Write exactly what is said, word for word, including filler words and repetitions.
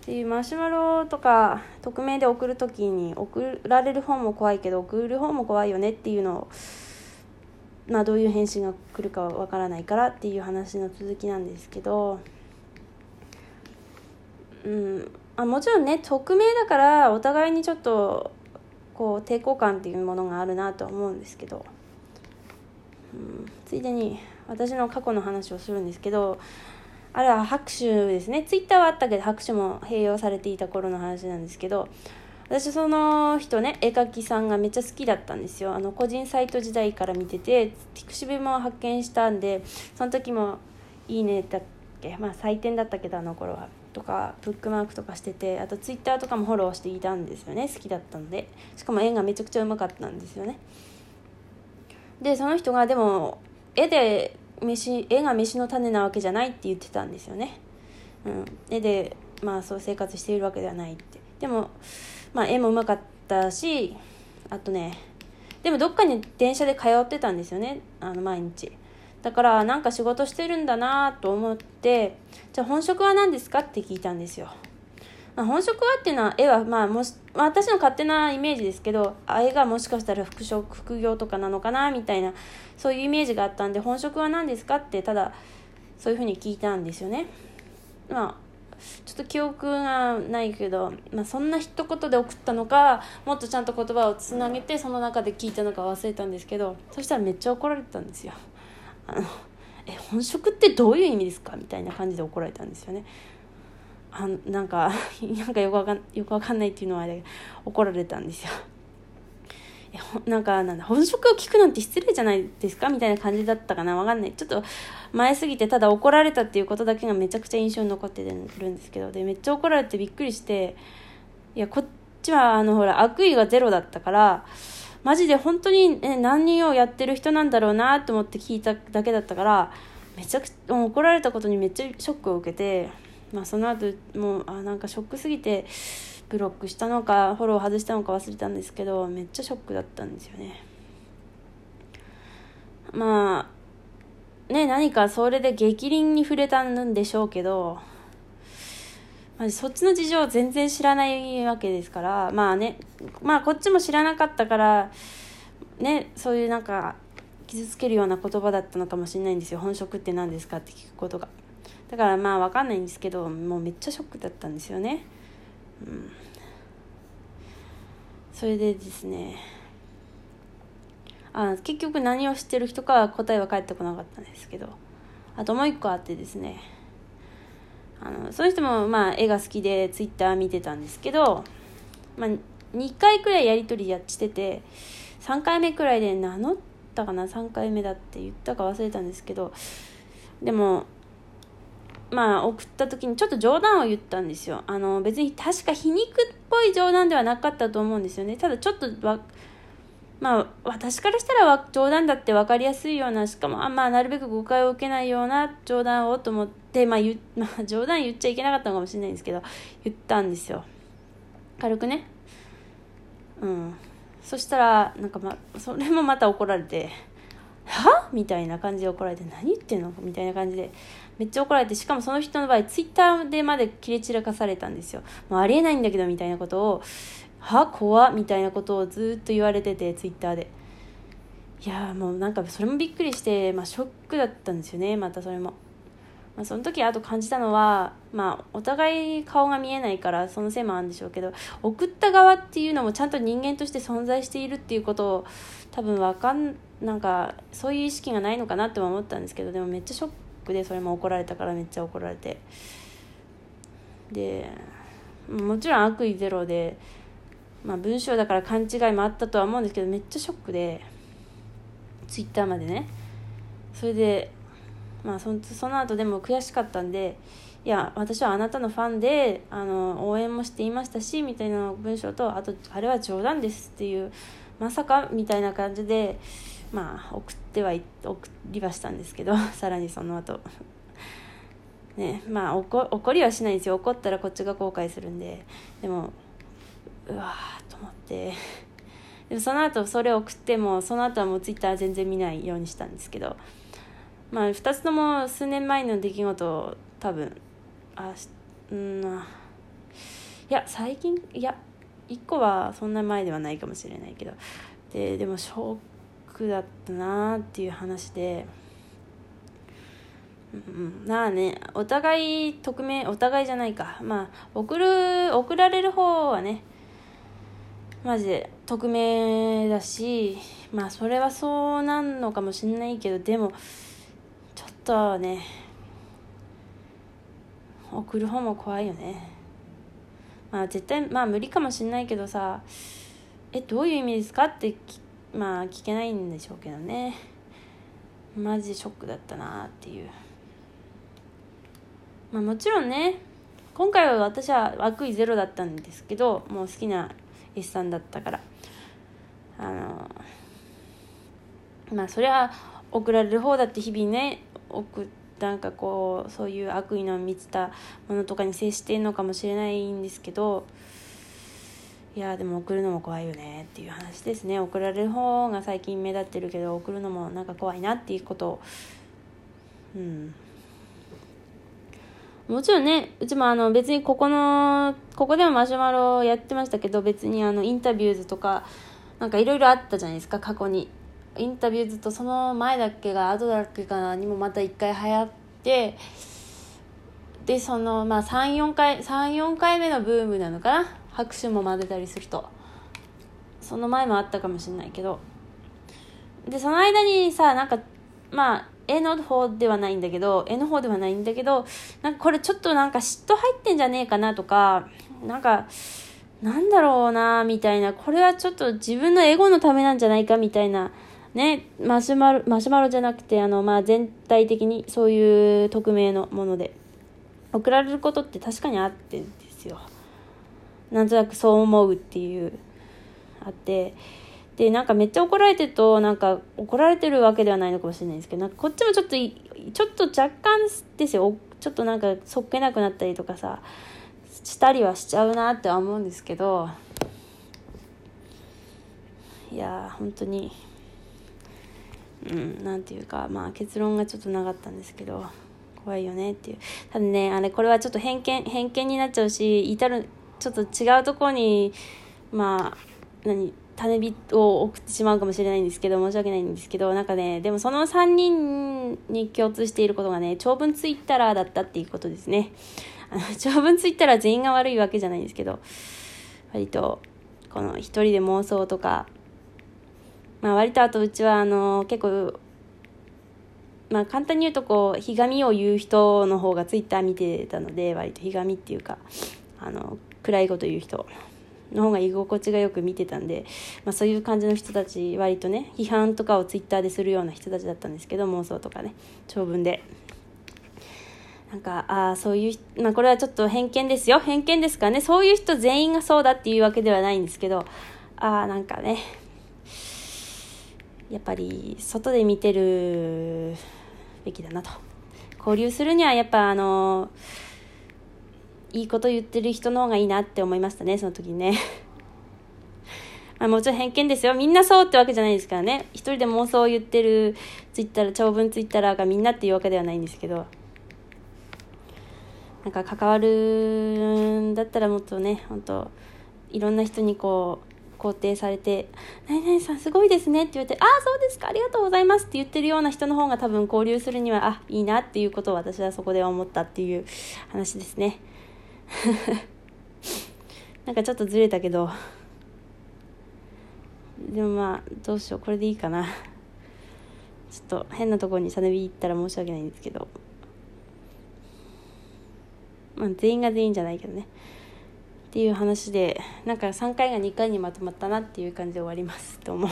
っていうマシュマロとか匿名で送るときに、送られる方も怖いけど送る方も怖いよねっていうのを、まあ、どういう返信が来るかわからないからっていう話の続きなんですけど、うん、あもちろんね匿名だからお互いにちょっとこう抵抗感っていうものがあるなとは思うんですけど、うん、ついでに私の過去の話をするんですけど、あれは拍手ですね。ツイッターはあったけど拍手も併用されていた頃の話なんですけど、私その人ね、絵描きさんがめっちゃ好きだったんですよ。あの個人サイト時代から見てて、ピクシブも発見したんで、その時もいいねだっけ、まあ採点だったけどあの頃はとかブックマークとかしてて、あとツイッターとかもフォローしていたんですよね。好きだったので、しかも絵がめちゃくちゃうまかったんですよね。でその人がでも絵で飯絵が飯の種なわけじゃないって言ってたんですよね、うん、絵で、まあ、そう生活しているわけではないって。でも、まあ、絵もうまかったし、あとねでもどっかに電車で通ってたんですよね、あの毎日だから、なんか仕事してるんだなと思って、じゃあ本職は何ですかって聞いたんですよ。まあ、本職はっていうのは絵は、まあ、もし私の勝手なイメージですけど、絵がもしかしたら 副職、副業とかなのかなみたいな、そういうイメージがあったんで、本職は何ですかってただそういうふうに聞いたんですよね。まあちょっと記憶がないけど、まあ、そんな一言で送ったのか、もっとちゃんと言葉をつなげてその中で聞いたのか忘れたんですけど、そしたらめっちゃ怒られたんですよ。あのえ本職ってどういう意味ですかみたいな感じで怒られたんですよね。あなんかなんかよくわかんよくわかんないっていうのはあれ怒られたんですよ。なんかなんだ本職を聞くなんて失礼じゃないですかみたいな感じだったかな、わかんない、ちょっと前すぎて、ただ怒られたっていうことだけがめちゃくちゃ印象に残ってるんですけど、でめっちゃ怒られてびっくりして、いやこっちはあのほら悪意がゼロだったから、マジで本当に、ね、何人をやってる人なんだろうなと思って聞いただけだったから、めちゃくちゃ怒られたことにめっちゃショックを受けて、まあ、その後もうあなんかショックすぎてブロックしたのかフォロー外したのか忘れたんですけど、めっちゃショックだったんですよね。まあね、何かそれで逆鱗に触れたんでしょうけど、まあ、そっちの事情を全然知らないわけですから、まあね、まあこっちも知らなかったからね、そういうなんか傷つけるような言葉だったのかもしれないんですよ、本職って何ですかって聞くことが。だからまあ分かんないんですけど、もうめっちゃショックだったんですよね、うん、それでですね、あ結局何をしてる人かは答えは返ってこなかったんですけど、あともう一個あってですね、あのその人もまあ絵が好きでツイッター見てたんですけど、まあ、にかいくらいやり取りやしてて、さんかいめくらいで名乗ったかな、さんかいめだって言ったか忘れたんですけど、でもまあ送った時にちょっと冗談を言ったんですよ。あの別に確か皮肉っぽい冗談ではなかったと思うんですよね。ただちょっとわ、まあ、私からしたら冗談だって分かりやすいような、しかもあ、まあ、なるべく誤解を受けないような冗談をと思って、まあ言まあ、冗談言っちゃいけなかったのかもしれないんですけど言ったんですよ、軽くね、うん、そしたらなんか、ま、それもまた怒られて、はみたいな感じで怒られて、何言ってんのみたいな感じでめっちゃ怒られて、しかもその人の場合ツイッターでまで切れ散らかされたんですよ。もうありえないんだけどみたいなことを、は怖みたいなことをずっと言われてて、ツイッターで、いやもうなんかそれもびっくりして、まあ、ショックだったんですよね。またそれも、まあ、その時あと感じたのは、まあお互い顔が見えないからそのせいもあるんでしょうけど、送った側っていうのもちゃんと人間として存在しているっていうことを多分わかんなんかそういう意識がないのかなって思ったんですけど、でもめっちゃショックで、それも怒られたからめっちゃ怒られて、でもちろん悪意ゼロで、まあ、文章だから勘違いもあったとは思うんですけど、めっちゃショックでツイッターまでね。それでまあその後でも悔しかったんで、いや私はあなたのファンであの応援もしていましたしみたいな文章と、あとあれは冗談ですっていう、まさかみたいな感じでまあ送っては送りはしたんですけど、さらにその後ね、まあ 怒, 怒りはしないんですよ。怒ったらこっちが後悔するんで。でもうわーと思って、でもその後それを送って、もその後はもうツイッター全然見ないようにしたんですけど、まあふたつとも数年前の出来事を多分あうんいや最近いやいっこはそんな前ではないかもしれないけど、ででもショックだったなっていう話で、うん、まあね、お互い匿名お互いじゃないか、まあ送る送られる方はねマジで匿名だし、まあそれはそうなんのかもしれないけど、でもちょっとね送る方も怖いよね。まあ絶対まあ無理かもしれないけどさ、えどういう意味ですかってまあ聞けないんでしょうけどね。マジショックだったなっていう。まあもちろんね、今回は私は悪意ゼロだったんですけど、もう好きなSさんだったから、あのまあそれは送られる方だって日々ね、送なんかこうそういう悪意の満ちたものとかに接してるのかもしれないんですけど、いやでも送るのも怖いよねっていう話ですね。送られる方が最近目立ってるけど、送るのもなんか怖いなっていうことを、うん。もちろんね、うちもあの別にここのここでもマシュマロやってましたけど、別にあのインタビューズとかなんかいろいろあったじゃないですか過去に。インタビューズとその前だっけが後だっけかなにもまたいっかい流行って、でそのまあさん、よんかいめのブームなのかな、拍手も混ぜたりすると。その前もあったかもしれないけど、でその間にさ、なんかまあ絵の方ではないんだけど絵の方ではないんだけどなんかこれちょっとなんか嫉妬入ってんじゃねえかなとか、なんかなんだろうなみたいな、これはちょっと自分のエゴのためなんじゃないかみたいなね、マシュマロマシュマロじゃなくてあのまあ全体的にそういう匿名のもので送られることって確かにあってんですよ。なんとなくそう思うっていうあって、でなんかめっちゃ怒られてると、なんか怒られてるわけではないのかもしれないんですけど、なんかこっちもちょっとちょっと若干ですよ、ちょっとなんかそっけなくなったりとかさしたりはしちゃうなって思うんですけど、いや本当にうんなんていうか、まあ結論がちょっとなかったんですけど、怖いよねっていう。ただね、あれこれはちょっと偏見偏見になっちゃうし、至るちょっと違うところにまあ何種火を送ってしまうかもしれないんですけど、申し訳ないんですけど、なんかね、でもそのさんにんに共通していることがね、長文ツイッターだったっていうことですね。あの長文ツイッター全員が悪いわけじゃないんですけど、割とこの一人で妄想とか、まあ割とあとうちはあの結構まあ簡単に言うとこうひがみを言う人の方がツイッター見てたので、割とひがみっていうかあの暗いこと言う人の方が居心地がよく見てたんで、まあ、そういう感じの人たち割とね批判とかをツイッターでするような人たちだったんですけど、妄想とかね長文でなんかあそういう、まあ、これはちょっと偏見ですよ、偏見ですからね、そういう人全員がそうだっていうわけではないんですけど、あなんかねやっぱり外で見てるべきだなと。交流するにはやっぱあのいいこと言ってる人の方がいいなって思いましたね、その時にねまあもちろん偏見ですよ、みんなそうってわけじゃないですからね、一人で妄想を言ってるツイッター長文ツイッターがみんなっていうわけではないんですけど、なんか関わるんだったらもっとね本当いろんな人にこう肯定されて何々さんすごいですねって言われて、ああそうですかありがとうございますって言ってるような人の方が多分交流するにはあいいなっていうことを私はそこで思ったっていう話ですねなんかちょっとずれたけど、でもまあどうしよう、これでいいかな、ちょっと変なところにサネビ行ったら申し訳ないんですけど、まあ全員が全員じゃないけどねっていう話で、なんかさんかいがにかいにまとまったなっていう感じで終わりますと思う